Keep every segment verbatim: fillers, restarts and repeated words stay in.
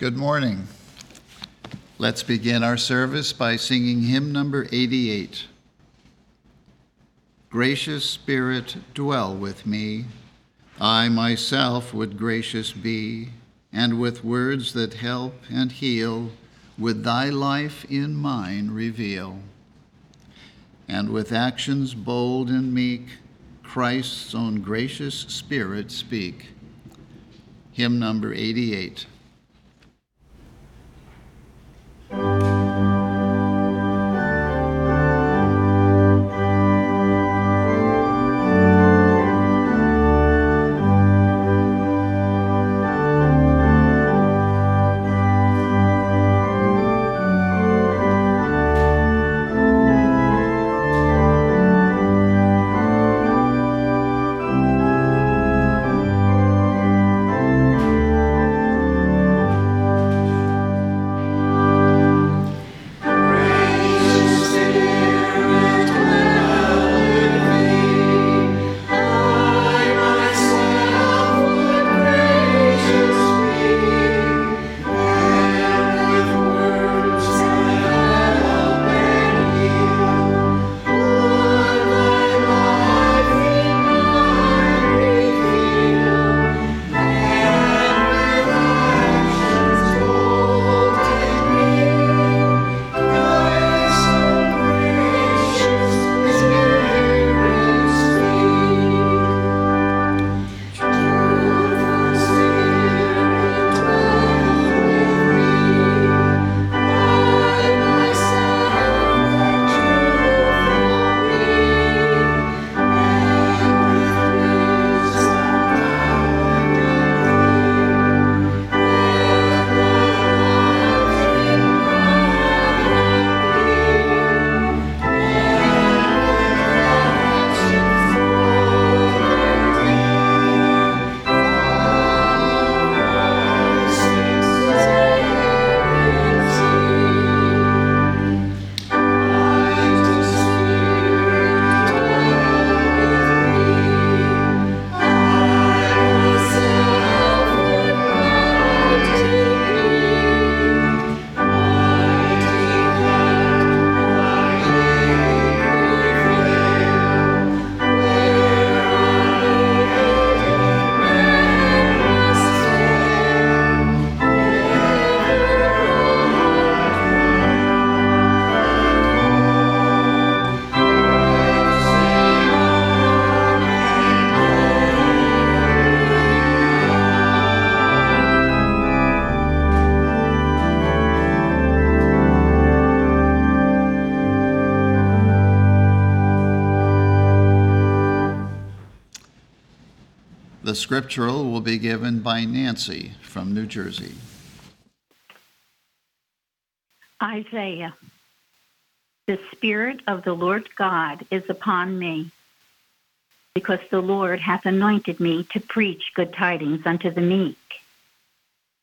Good morning. Let's begin our service by singing hymn number eighty-eight. Gracious Spirit, dwell with me. I myself would gracious be, and with words that help and heal, would thy life in mine reveal. And with actions bold and meek, Christ's own gracious Spirit speak. Hymn number eighty-eight. The scriptural will be given by Nancy from New Jersey. Isaiah. The Spirit of the Lord God is upon me, because the Lord hath anointed me to preach good tidings unto the meek.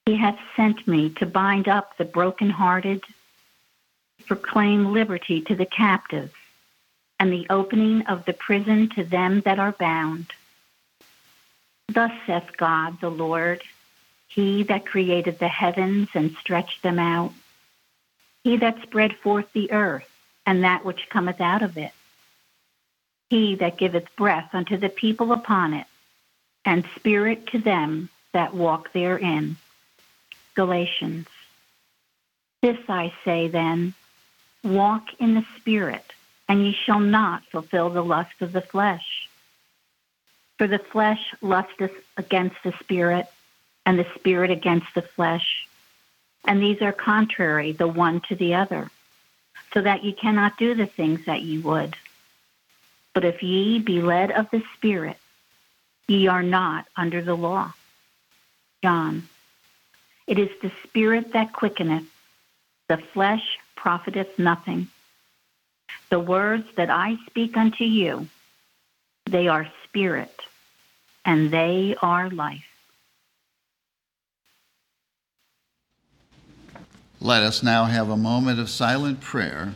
He hath sent me to bind up the brokenhearted, to proclaim liberty to the captives, and the opening of the prison to them that are bound. Thus saith God the Lord, he that created the heavens and stretched them out, he that spread forth the earth and that which cometh out of it, he that giveth breath unto the people upon it, and spirit to them that walk therein. Galatians. This I say then, walk in the Spirit, and ye shall not fulfill the lust of the flesh. For the flesh lusteth against the Spirit, and the Spirit against the flesh, and these are contrary the one to the other, so that ye cannot do the things that ye would. But if ye be led of the Spirit, ye are not under the law. John. It is the Spirit that quickeneth, the flesh profiteth nothing. The words that I speak unto you, they are Spirit, and they are life. Let us now have a moment of silent prayer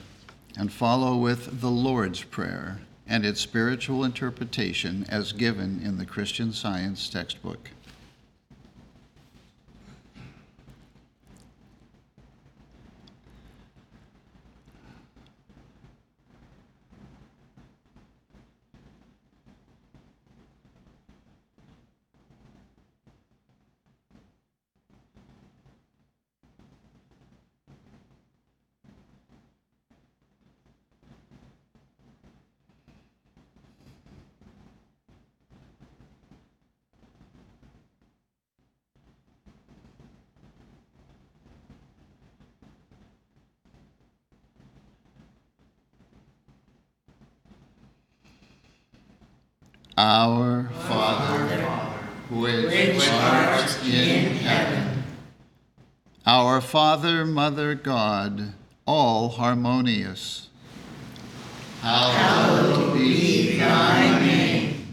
and follow with the Lord's Prayer and its spiritual interpretation as given in the Christian Science textbook. Our Father, which art in heaven. Our Father, Mother, God, all harmonious. Hallowed be thy name.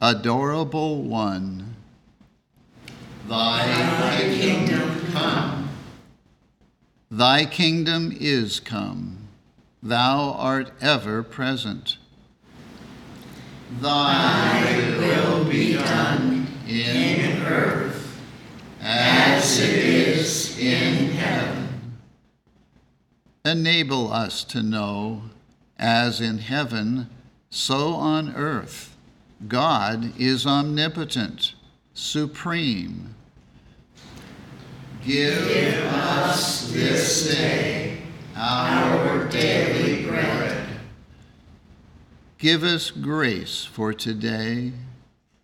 Adorable One, thy kingdom come. Thy kingdom is come. Thou art ever present. Thy will be done in earth as it is in heaven. Enable us to know, as in heaven, so on earth, God is omnipotent, supreme. Give us this day our daily bread. Give us grace for today.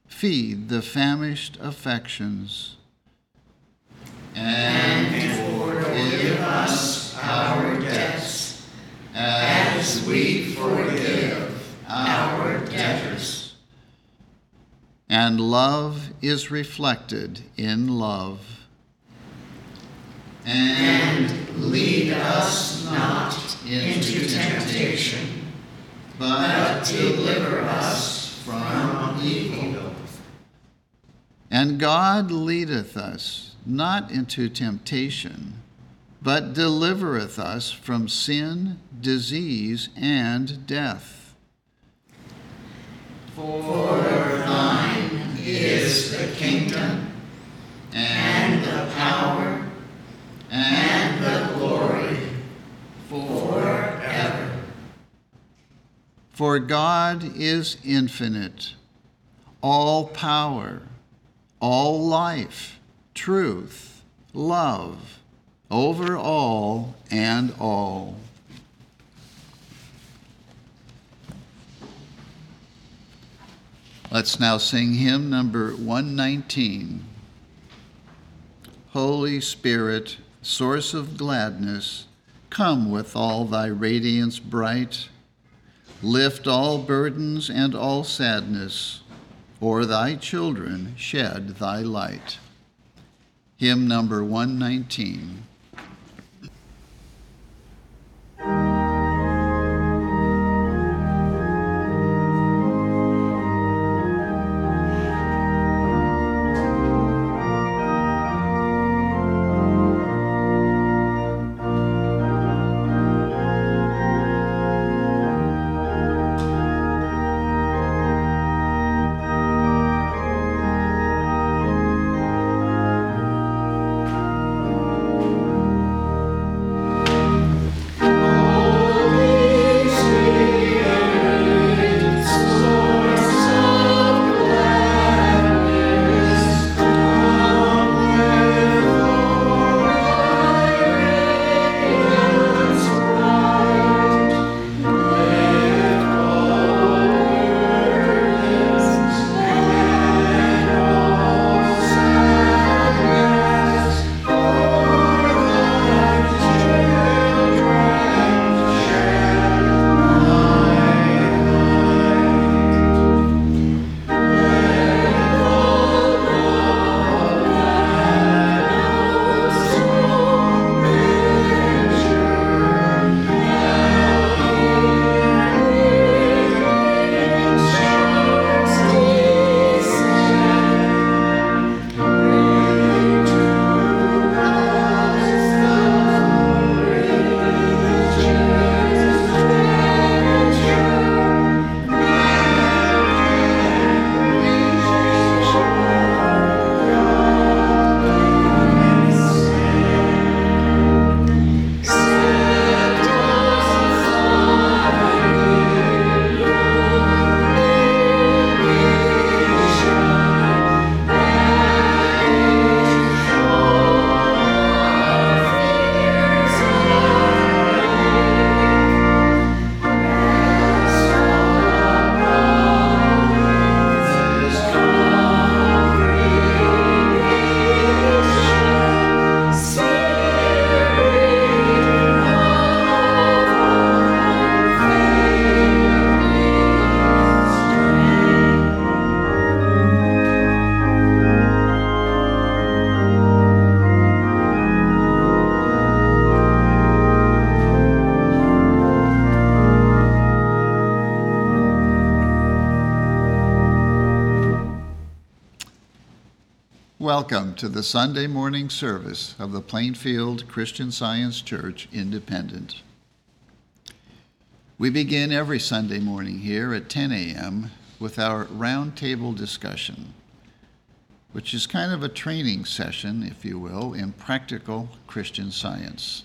Feed the famished affections. And forgive us our debts, as we forgive our debtors. And love is reflected in love. And lead us not into temptation, but deliver us from evil. And God leadeth us not into temptation, but delivereth us from sin, disease, and death. For thine is the kingdom, and the power, and the glory, forever. For God is infinite, all power, all life, truth, love, over all and all. Let's now sing hymn number one nineteen. Holy Spirit, source of gladness, come with all thy radiance bright. Lift all burdens and all sadness, o'er thy children shed thy light. Hymn number one nineteen. welcome to the Sunday morning service of the Plainfield Christian Science Church Independent. We begin every Sunday morning here at ten a.m. with our roundtable discussion, which is kind of a training session, if you will, in practical Christian Science.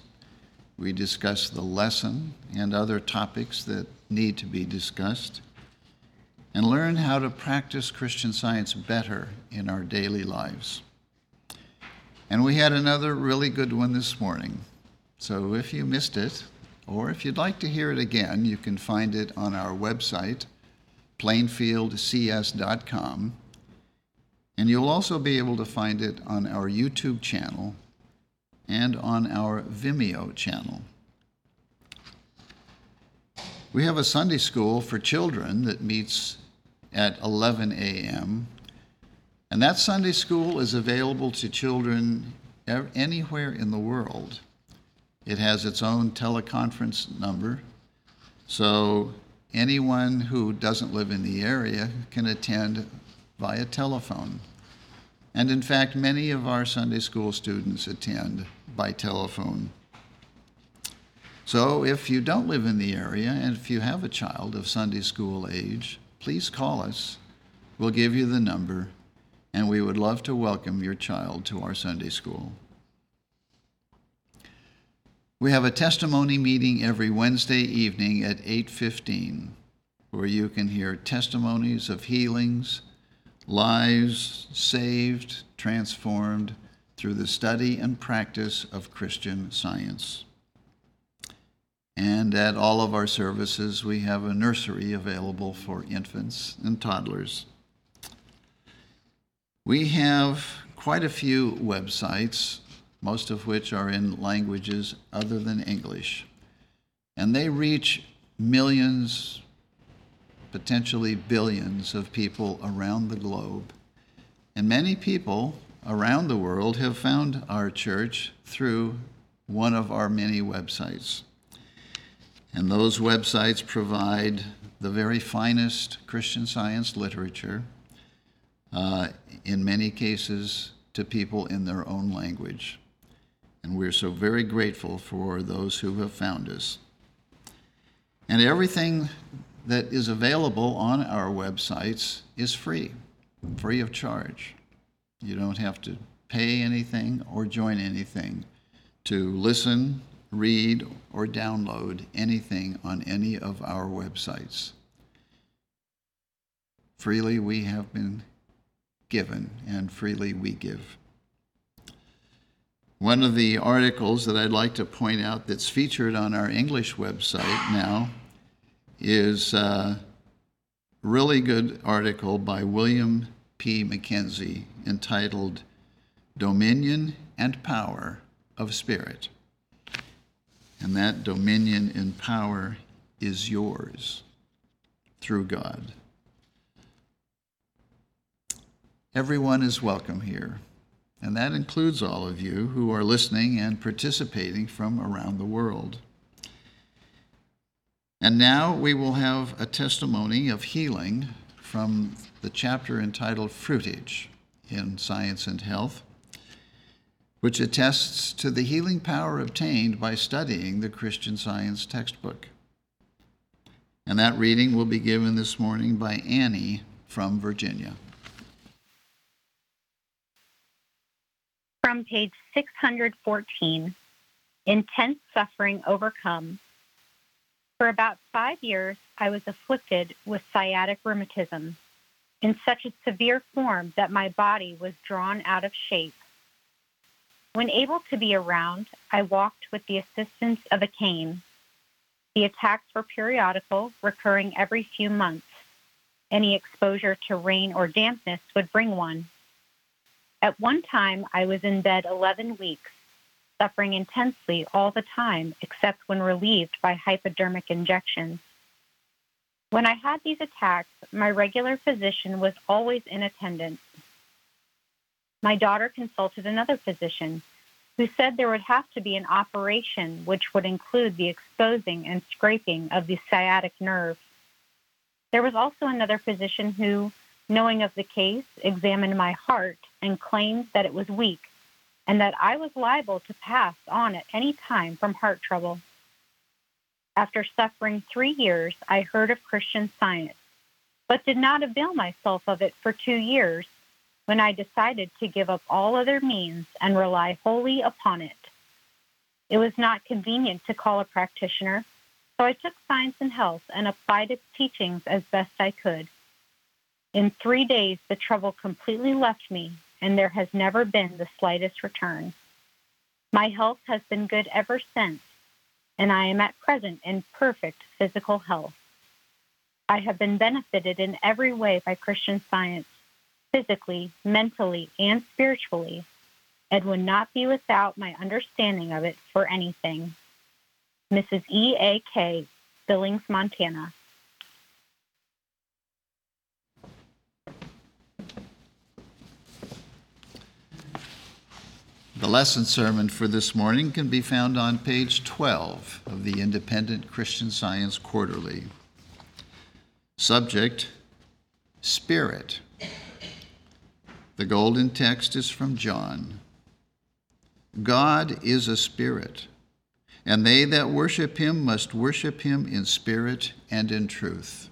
We discuss the lesson and other topics that need to be discussed, and learn how to practice Christian Science better in our daily lives. And we had another really good one this morning. So if you missed it, or if you'd like to hear it again, you can find it on our website, plainfield c s dot com. And you'll also be able to find it on our YouTube channel and on our Vimeo channel. We have a Sunday school for children that meets at eleven a.m. And that Sunday school is available to children anywhere in the world. It has its own teleconference number, so anyone who doesn't live in the area can attend via telephone. And in fact, many of our Sunday school students attend by telephone. So if you don't live in the area, and if you have a child of Sunday school age, please call us. We'll give you the number, and we would love to welcome your child to our Sunday school. We have a testimony meeting every Wednesday evening at eight fifteen, where you can hear testimonies of healings, lives saved, transformed through the study and practice of Christian Science. And at all of our services, we have a nursery available for infants and toddlers. We have quite a few websites, most of which are in languages other than English. And they reach millions, potentially billions of people around the globe. And many people around the world have found our church through one of our many websites. And those websites provide the very finest Christian Science literature, uh, in many cases to people in their own language. And we're so very grateful for those who have found us. And everything that is available on our websites is free, free of charge. You don't have to pay anything or join anything to listen, read, or download anything on any of our websites. Freely we have been given, and freely we give. One of the articles that I'd like to point out that's featured on our English website now is a really good article by William P. McKenzie entitled Dominion and Power of Spirit. And that dominion and power is yours through God. Everyone is welcome here, and that includes all of you who are listening and participating from around the world. And now we will have a testimony of healing from the chapter entitled Fruitage in Science and Health, which attests to the healing power obtained by studying the Christian Science textbook. And that reading will be given this morning by Annie from Virginia. From page six hundred fourteen, Intense Suffering Overcome. For about five years, I was afflicted with sciatic rheumatism in such a severe form that my body was drawn out of shape. When able to be around, I walked with the assistance of a cane. The attacks were periodical, recurring every few months. Any exposure to rain or dampness would bring one. At one time, I was in bed eleven weeks, suffering intensely all the time, except when relieved by hypodermic injections. When I had these attacks, my regular physician was always in attendance. My daughter consulted another physician who said there would have to be an operation which would include the exposing and scraping of the sciatic nerve. There was also another physician who, knowing of the case, examined my heart and claimed that it was weak, and that I was liable to pass on at any time from heart trouble. After suffering three years, I heard of Christian Science, but did not avail myself of it for two years, when I decided to give up all other means and rely wholly upon it. It was not convenient to call a practitioner, so I took Science and Health and applied its teachings as best I could. In three days, the trouble completely left me, and there has never been the slightest return. My health has been good ever since, and I am at present in perfect physical health. I have been benefited in every way by Christian Science, physically, mentally, and spiritually, and would not be without my understanding of it for anything. Missus E. A. K., Billings, Montana. The lesson sermon for this morning can be found on page twelve of the Independent Christian Science Quarterly. Subject, Spirit. The golden text is from John. God is a spirit, and they that worship him must worship him in spirit and in truth.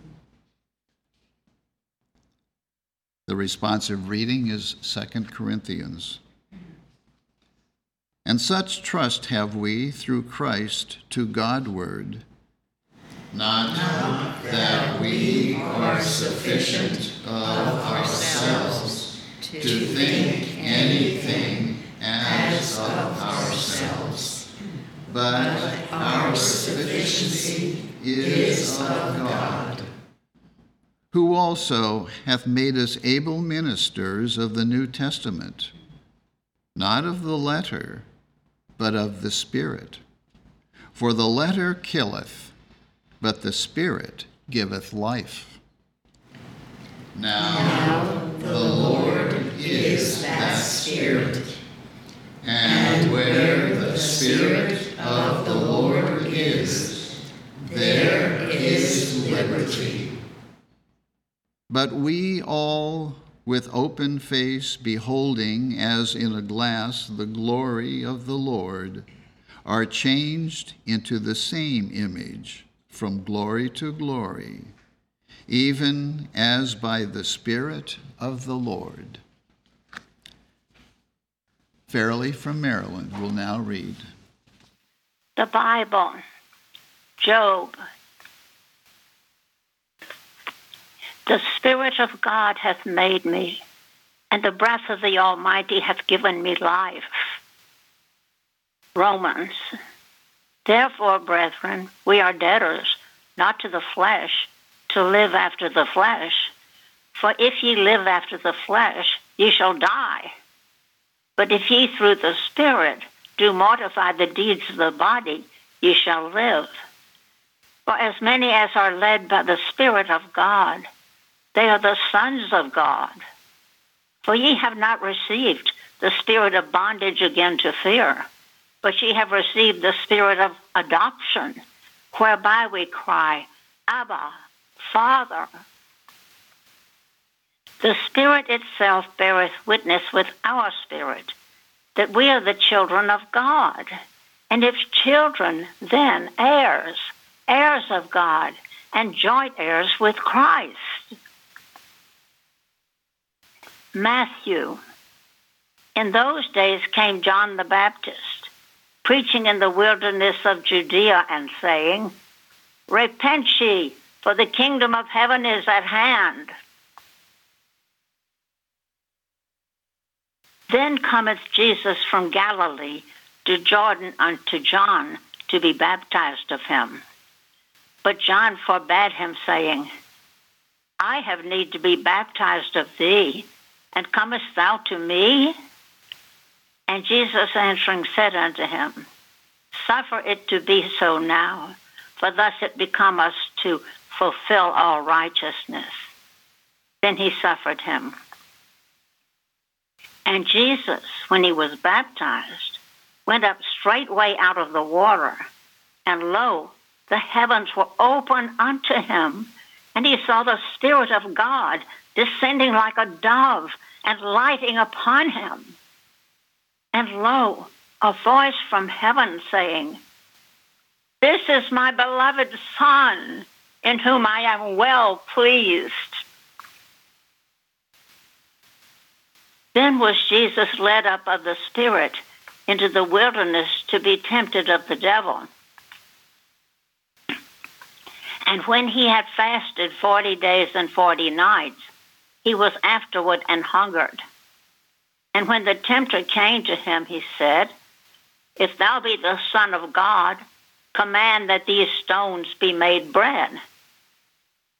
The responsive reading is Second Corinthians. And such trust have we through Christ to Godward, not that we are sufficient of ourselves to think anything as of ourselves, but our sufficiency is of God, who also hath made us able ministers of the New Testament, not of the letter, but of the Spirit. For the letter killeth, but the Spirit giveth life. Now the Lord is that Spirit, and where the Spirit of the Lord is, there is liberty. But we all, with open face, beholding as in a glass the glory of the Lord, are changed into the same image from glory to glory, even as by the Spirit of the Lord. Fairly from Maryland will now read. The Bible, Job. The Spirit of God hath made me, and the breath of the Almighty hath given me life. Romans. Therefore, brethren, we are debtors, not to the flesh, to live after the flesh. For if ye live after the flesh, ye shall die. But if ye through the Spirit do mortify the deeds of the body, ye shall live. For as many as are led by the Spirit of God, they are the sons of God. For ye have not received the spirit of bondage again to fear, but ye have received the spirit of adoption, whereby we cry, Abba, Father. The Spirit itself beareth witness with our spirit that we are the children of God, and if children, then heirs, heirs of God, and joint heirs with Christ. Matthew. In those days came John the Baptist, preaching in the wilderness of Judea and saying, Repent ye, for the kingdom of heaven is at hand. Then cometh Jesus from Galilee to Jordan unto John to be baptized of him. But John forbade him, saying, I have need to be baptized of thee, and comest thou to me? And Jesus answering said unto him, Suffer it to be so now, for thus it becometh us to fulfill all righteousness. Then he suffered him. And Jesus, when he was baptized, went up straightway out of the water, and lo, the heavens were open unto him, and he saw the Spirit of God descending like a dove and lighting upon him. And lo, a voice from heaven saying, "This is my beloved Son, in whom I am well pleased." Then was Jesus led up of the Spirit into the wilderness to be tempted of the devil. And when he had fasted forty days and forty nights, he was afterward and hungered. And when the tempter came to him, he said, "If thou be the Son of God, command that these stones be made bread."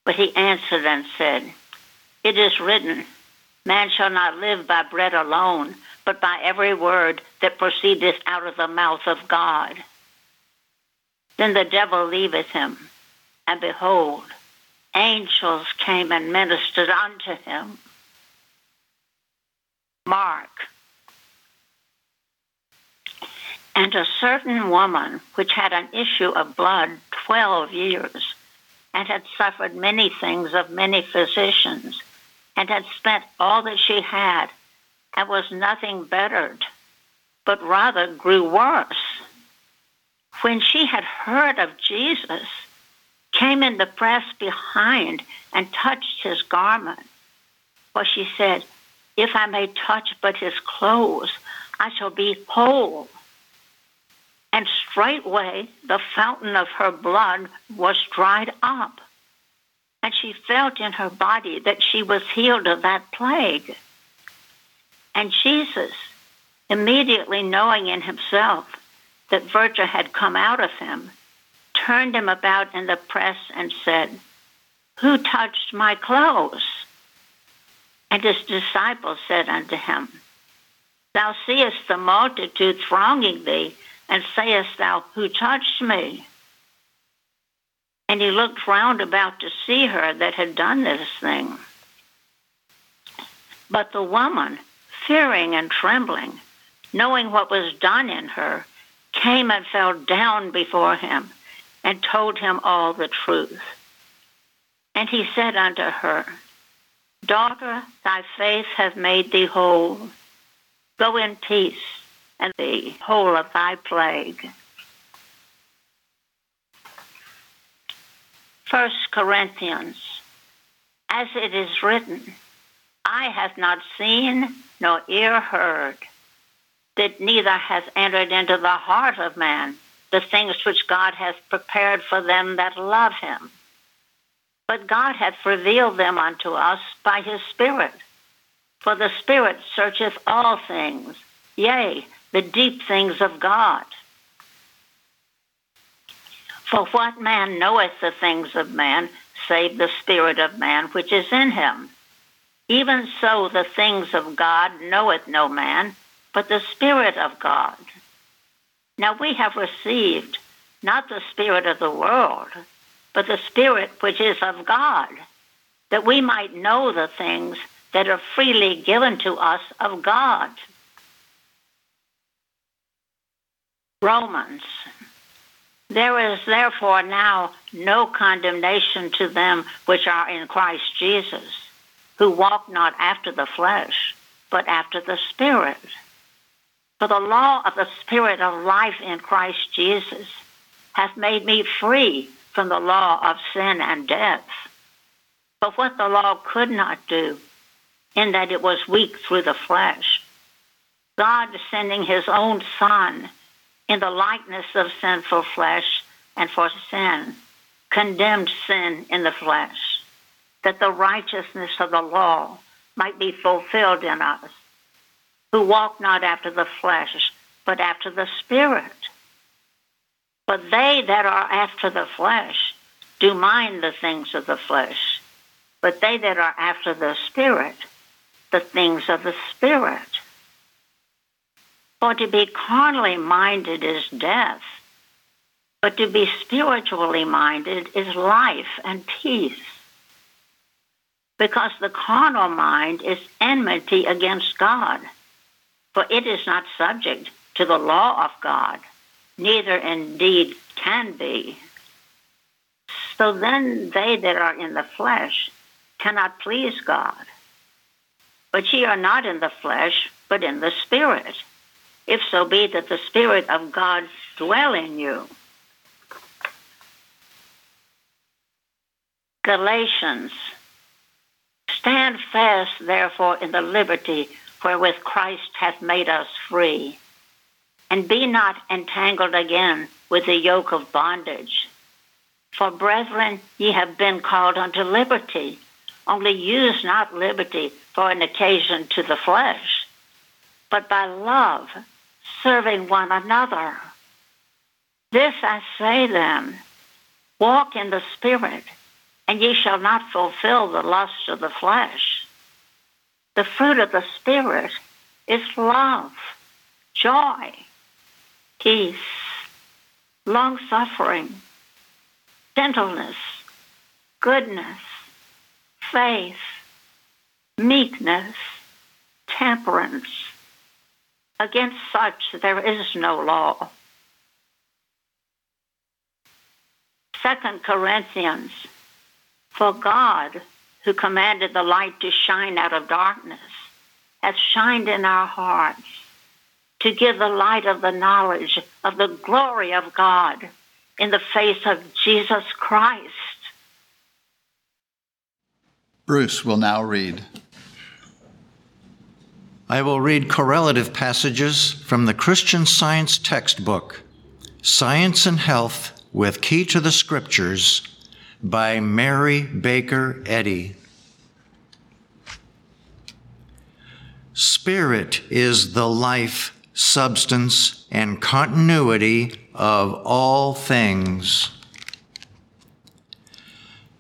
But he answered and said, "It is written, Man shall not live by bread alone, but by every word that proceedeth out of the mouth of God." Then the devil leaveth him, and behold, angels came and ministered unto him. Mark. And a certain woman which had an issue of blood twelve years, and had suffered many things of many physicians, and had spent all that she had, and was nothing bettered, but rather grew worse. When she had heard of Jesus, came in the press behind and touched his garment. For she said, "If I may touch but his clothes, I shall be whole." And straightway the fountain of her blood was dried up, and she felt in her body that she was healed of that plague. And Jesus, immediately knowing in himself that virtue had come out of him, turned him about in the press and said, "Who touched my clothes?" And his disciples said unto him, "Thou seest the multitude thronging thee, and sayest thou, Who touched me?" And he looked round about to see her that had done this thing. But the woman, fearing and trembling, knowing what was done in her, came and fell down before him, and told him all the truth. And he said unto her, "Daughter, thy faith hath made thee whole. Go in peace, and be whole of thy plague." First Corinthians. As it is written, "I have not seen nor ear heard, that neither hath entered into the heart of man the things which God hath prepared for them that love him. But God hath revealed them unto us by his Spirit. For the Spirit searcheth all things, yea, the deep things of God. For what man knoweth the things of man, save the spirit of man which is in him? Even so the things of God knoweth no man, but the Spirit of God. Now we have received not the spirit of the world, but the Spirit which is of God, that we might know the things that are freely given to us of God." Romans. There is therefore now no condemnation to them which are in Christ Jesus, who walk not after the flesh, but after the Spirit. For the law of the Spirit of life in Christ Jesus hath made me free from the law of sin and death. But what the law could not do, in that it was weak through the flesh, God sending his own Son, in the likeness of sinful flesh, and for sin, condemned sin in the flesh, that the righteousness of the law might be fulfilled in us, who walk not after the flesh, but after the Spirit. For they that are after the flesh do mind the things of the flesh, but they that are after the Spirit, the things of the Spirit. For to be carnally minded is death, but to be spiritually minded is life and peace. Because the carnal mind is enmity against God, for it is not subject to the law of God, neither indeed can be. So then they that are in the flesh cannot please God. But ye are not in the flesh, but in the Spirit, if so be that the Spirit of God dwell in you. Galatians, stand fast, therefore, in the liberty wherewith Christ hath made us free, and be not entangled again with the yoke of bondage. For, brethren, ye have been called unto liberty, only use not liberty for an occasion to the flesh, but by love serving one another. This I say then, walk in the Spirit, and ye shall not fulfill the lusts of the flesh. The fruit of the Spirit is love, joy, peace, long-suffering, gentleness, goodness, faith, meekness, temperance. Against such there is no law. Second Corinthians, for God, who commanded the light to shine out of darkness, hath shined in our hearts to give the light of the knowledge of the glory of God in the face of Jesus Christ. Bruce will now read. I will read correlative passages from the Christian Science textbook, Science and Health with Key to the Scriptures, by Mary Baker Eddy. Spirit is the life, substance, and continuity of all things.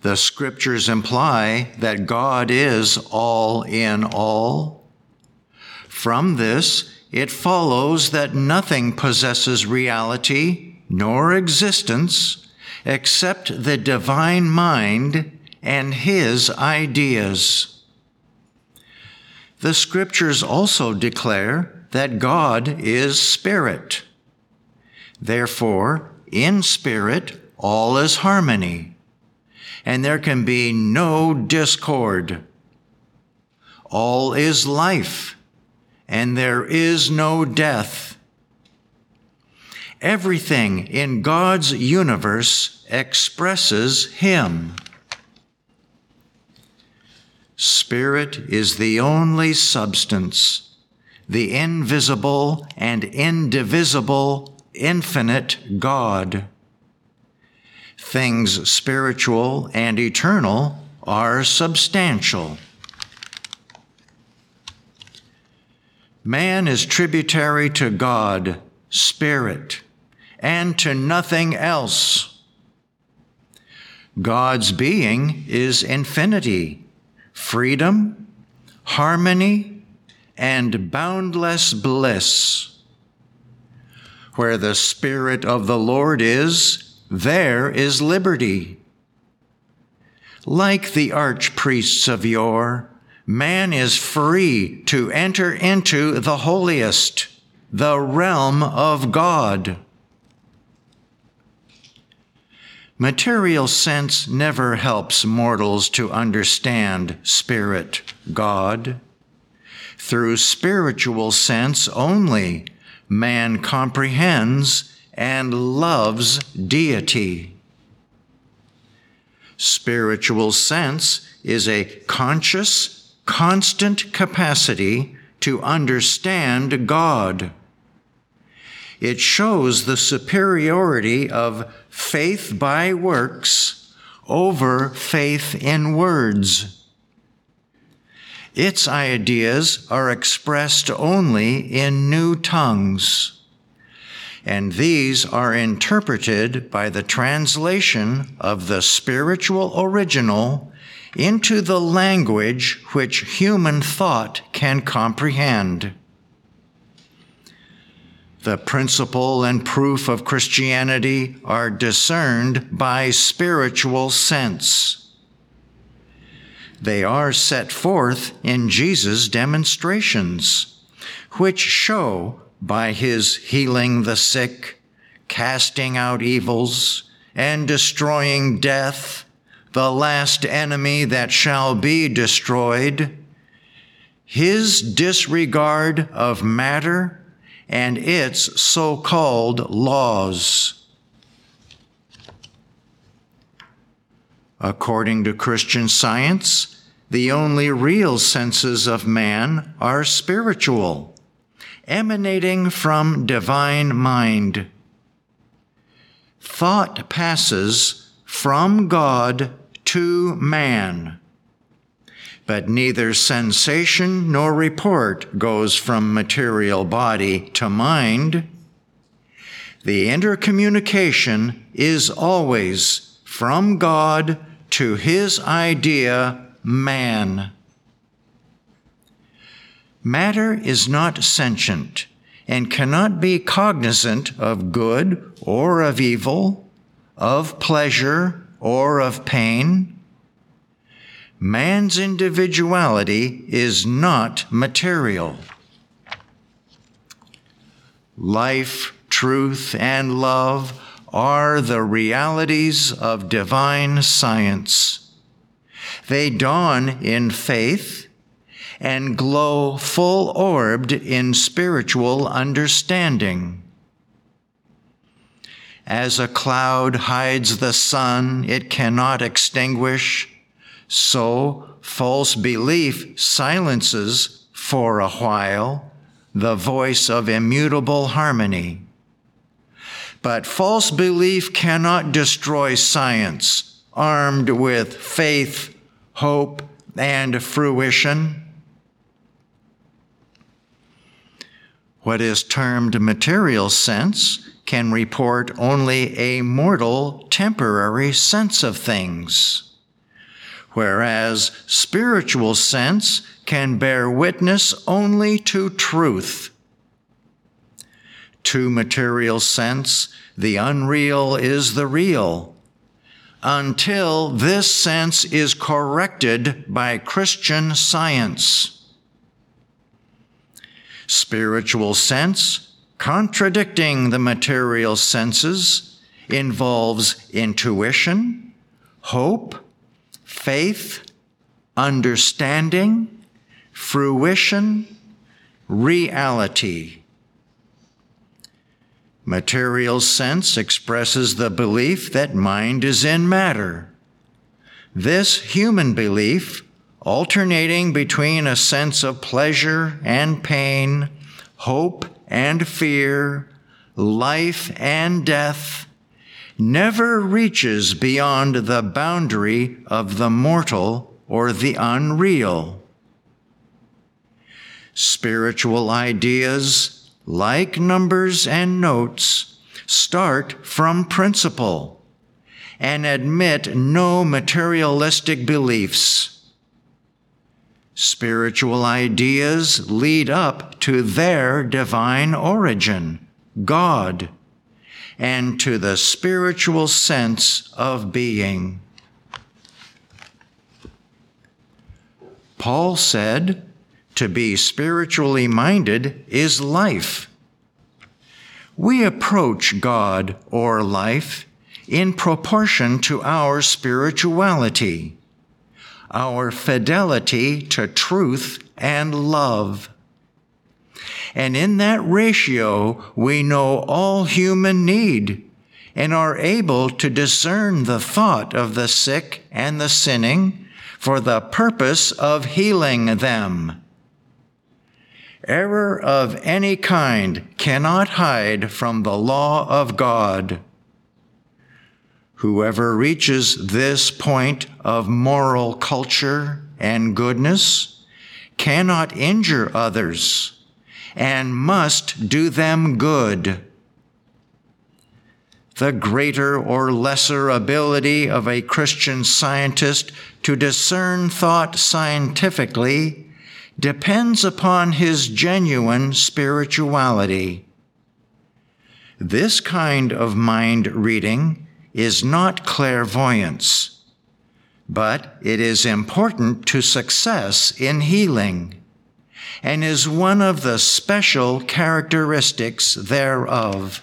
The Scriptures imply that God is all in all. From this, it follows that nothing possesses reality nor existence except the divine mind and his ideas. The Scriptures also declare that God is spirit. Therefore, in spirit, all is harmony, and there can be no discord. All is life, and there is no death. Everything in God's universe expresses Him. Spirit is the only substance, the invisible and indivisible, infinite God. Things spiritual and eternal are substantial. Man is tributary to God, Spirit, and to nothing else. God's being is infinity, freedom, harmony, and boundless bliss. Where the Spirit of the Lord is, there is liberty. Like the archpriests of yore, man is free to enter into the holiest, the realm of God. Material sense never helps mortals to understand Spirit, God. Through spiritual sense only, man comprehends and loves deity. Spiritual sense is a conscious, constant capacity to understand God. It shows the superiority of faith by works over faith in words. Its ideas are expressed only in new tongues, and these are interpreted by the translation of the spiritual original into the language which human thought can comprehend. The principle and proof of Christianity are discerned by spiritual sense. They are set forth in Jesus' demonstrations, which show by his healing the sick, casting out evils, and destroying death, the last enemy that shall be destroyed, his disregard of matter and its so-called laws. According to Christian Science, the only real senses of man are spiritual, emanating from divine mind. Thought passes from God to man, but neither sensation nor report goes from material body to mind. The intercommunication is always from God to his idea, man. Matter is not sentient and cannot be cognizant of good or of evil, of pleasure or of pain. Man's individuality is not material. Life, truth, and love are the realities of divine science. They dawn in faith and glow full-orbed in spiritual understanding. As a cloud hides the sun it cannot extinguish, so false belief silences for a while the voice of immutable harmony. But false belief cannot destroy science, armed with faith, hope, and fruition. What is termed material sense can report only a mortal, temporary sense of things, whereas spiritual sense can bear witness only to truth. To material sense, the unreal is the real, until this sense is corrected by Christian Science. Spiritual sense, contradicting the material senses, involves intuition, hope, faith, understanding, fruition, reality. Material sense expresses the belief that mind is in matter. This human belief, alternating between a sense of pleasure and pain, hope and fear, life and death, never reaches beyond the boundary of the mortal or the unreal. Spiritual ideas, like numbers and notes, start from principle and admit no materialistic beliefs. Spiritual ideas lead up to their divine origin, God, and to the spiritual sense of being. Paul said, to be spiritually minded is life. We approach God or life in proportion to our spirituality, our fidelity to truth and love. And in that ratio, we know all human need and are able to discern the thought of the sick and the sinning for the purpose of healing them. Error of any kind cannot hide from the law of God. Whoever reaches this point of moral culture and goodness cannot injure others and must do them good. The greater or lesser ability of a Christian scientist to discern thought scientifically depends upon his genuine spirituality. This kind of mind reading is not clairvoyance, but it is important to success in healing, and is one of the special characteristics thereof.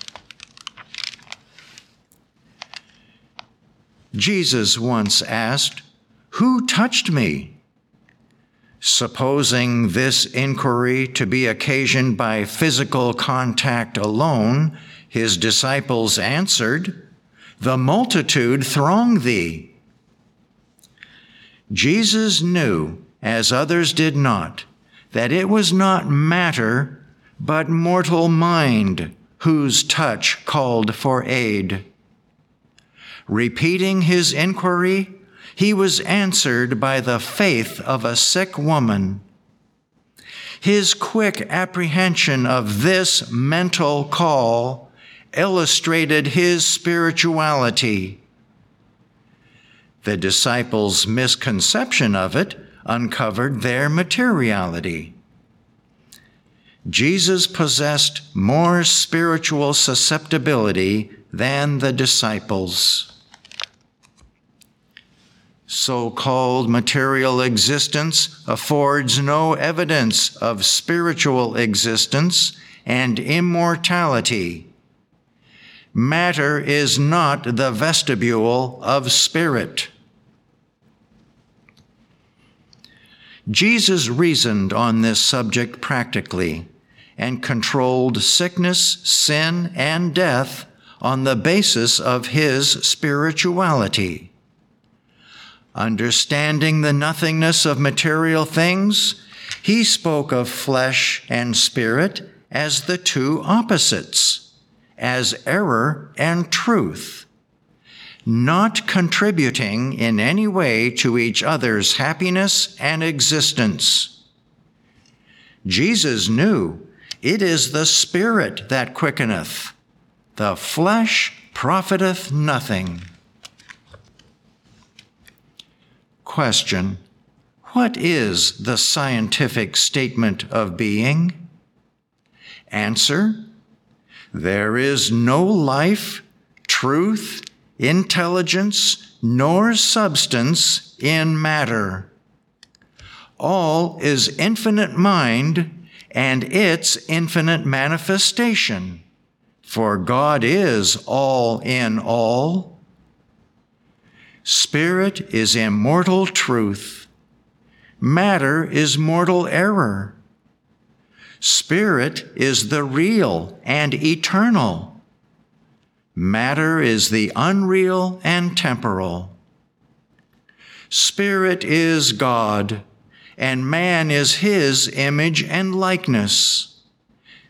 Jesus once asked, "Who touched me?" Supposing this inquiry to be occasioned by physical contact alone, his disciples answered, "The multitude throng thee." Jesus knew, as others did not, that it was not matter, but mortal mind whose touch called for aid. Repeating his inquiry, he was answered by the faith of a sick woman. His quick apprehension of this mental call illustrated his spirituality. The disciples' misconception of it uncovered their materiality. Jesus possessed more spiritual susceptibility than the disciples. So-called material existence affords no evidence of spiritual existence and immortality. Matter is not the vestibule of spirit. Jesus reasoned on this subject practically and controlled sickness, sin, and death on the basis of his spirituality. Understanding the nothingness of material things, he spoke of flesh and spirit as the two opposites, as error and truth, not contributing in any way to each other's happiness and existence. Jesus knew it is the spirit that quickeneth. The flesh profiteth nothing. Question: what is the scientific statement of being? Answer: there is no life, truth, intelligence, nor substance in matter. All is infinite mind and its infinite manifestation, for God is all in all. Spirit is immortal truth. Matter is mortal error. Spirit is the real and eternal. Matter is the unreal and temporal. Spirit is God, and man is his image and likeness.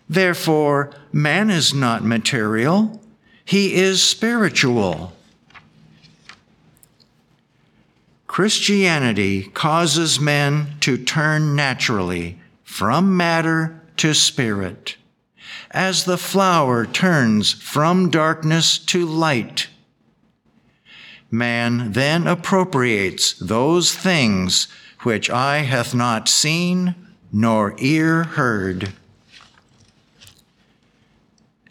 Therefore, man is not material, he is spiritual. Christianity causes men to turn naturally from matter to spirit, as the flower turns from darkness to light. Man then appropriates those things which eye hath not seen, nor ear heard.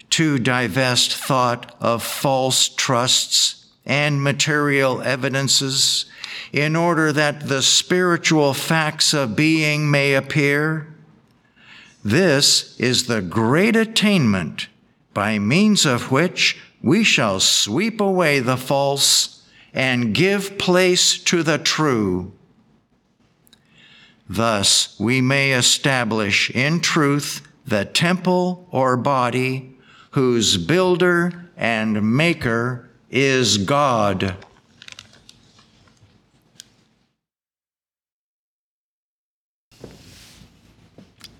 To divest thought of false trusts and material evidences, in order that the spiritual facts of being may appear, this is the great attainment by means of which we shall sweep away the false and give place to the true. Thus we may establish in truth the temple or body whose builder and maker is God.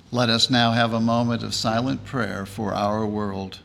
Let us now have a moment of silent prayer for our world.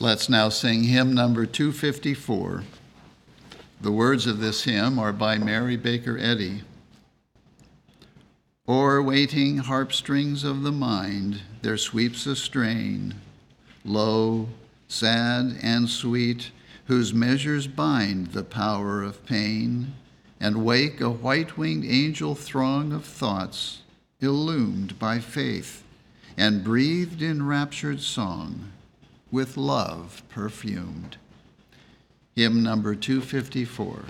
Let's now sing hymn number two fifty-four. The words of this hymn are by Mary Baker Eddy. O'er waiting harp strings of the mind, there sweeps a strain, low, sad, and sweet, whose measures bind the power of pain, and wake a white-winged angel throng of thoughts, illumined by faith, and breathed in raptured song, with love perfumed. Hymn number two fifty-four.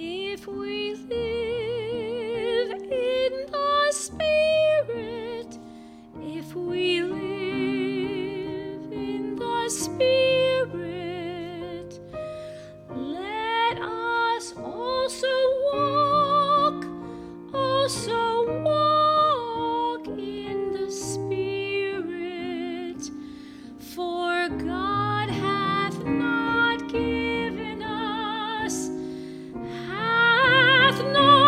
If we live in the Spirit, if we live in the Spirit, let us also walk, also walk in the Spirit, for God hath not given us. No!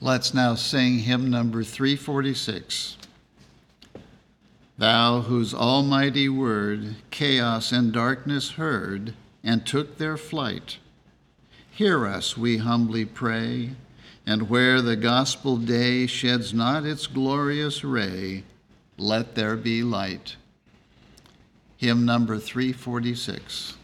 Let's now sing hymn number three forty-six. Thou whose almighty word chaos and darkness heard and took their flight, hear us, we humbly pray, and where the gospel day sheds not its glorious ray, let there be light. Hymn number three forty-six.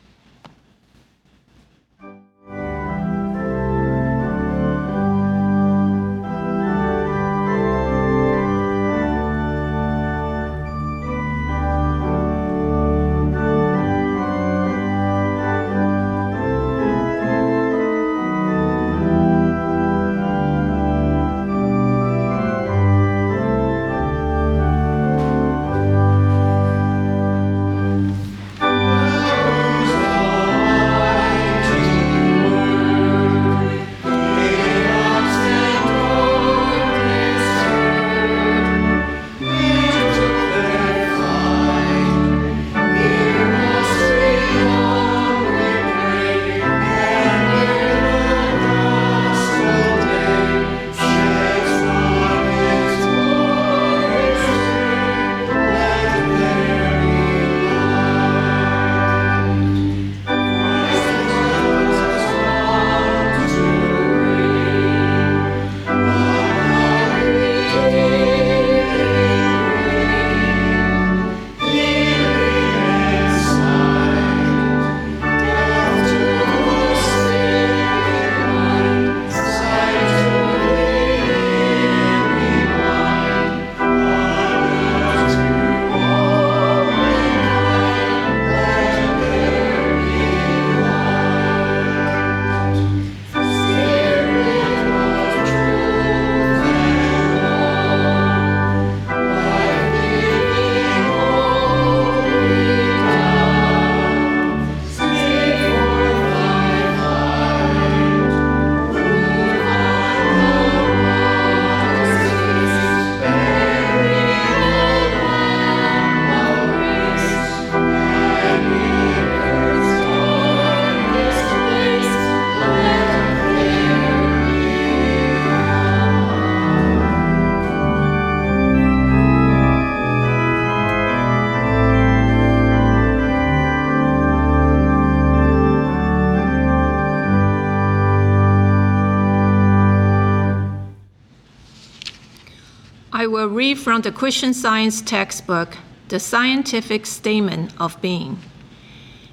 read from the Christian Science textbook, The Scientific Statement of Being,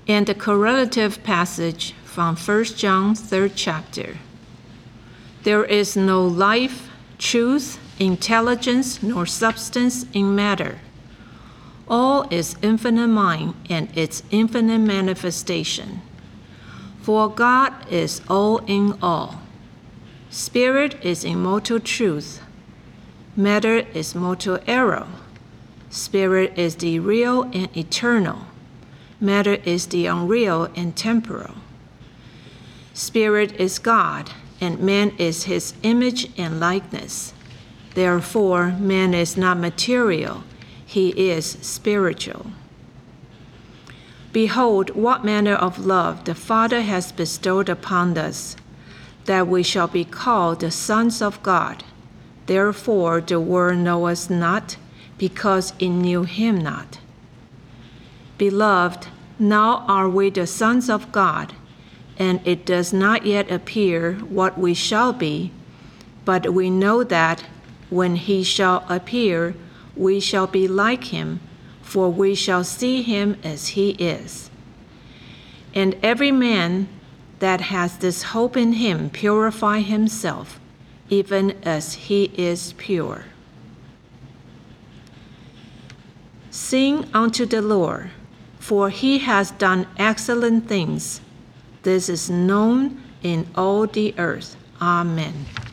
and the correlative passage from First John, third chapter. There is no life, truth, intelligence, nor substance in matter. All is infinite mind and its infinite manifestation. For God is all in all. Spirit is immortal truth. Matter is mortal error. Spirit is the real and eternal. Matter is the unreal and temporal. Spirit is God, and man is his image and likeness. Therefore, man is not material, he is spiritual. Behold, what manner of love the Father has bestowed upon us, that we shall be called the sons of God. Therefore, the world knows us not, because it knew him not. Beloved, now are we the sons of God, and it does not yet appear what we shall be, but we know that when he shall appear, we shall be like him, for we shall see him as he is. And every man that has this hope in him purify himself, even as he is pure. Sing unto the Lord, for he has done excellent things. This is known in all the earth. Amen.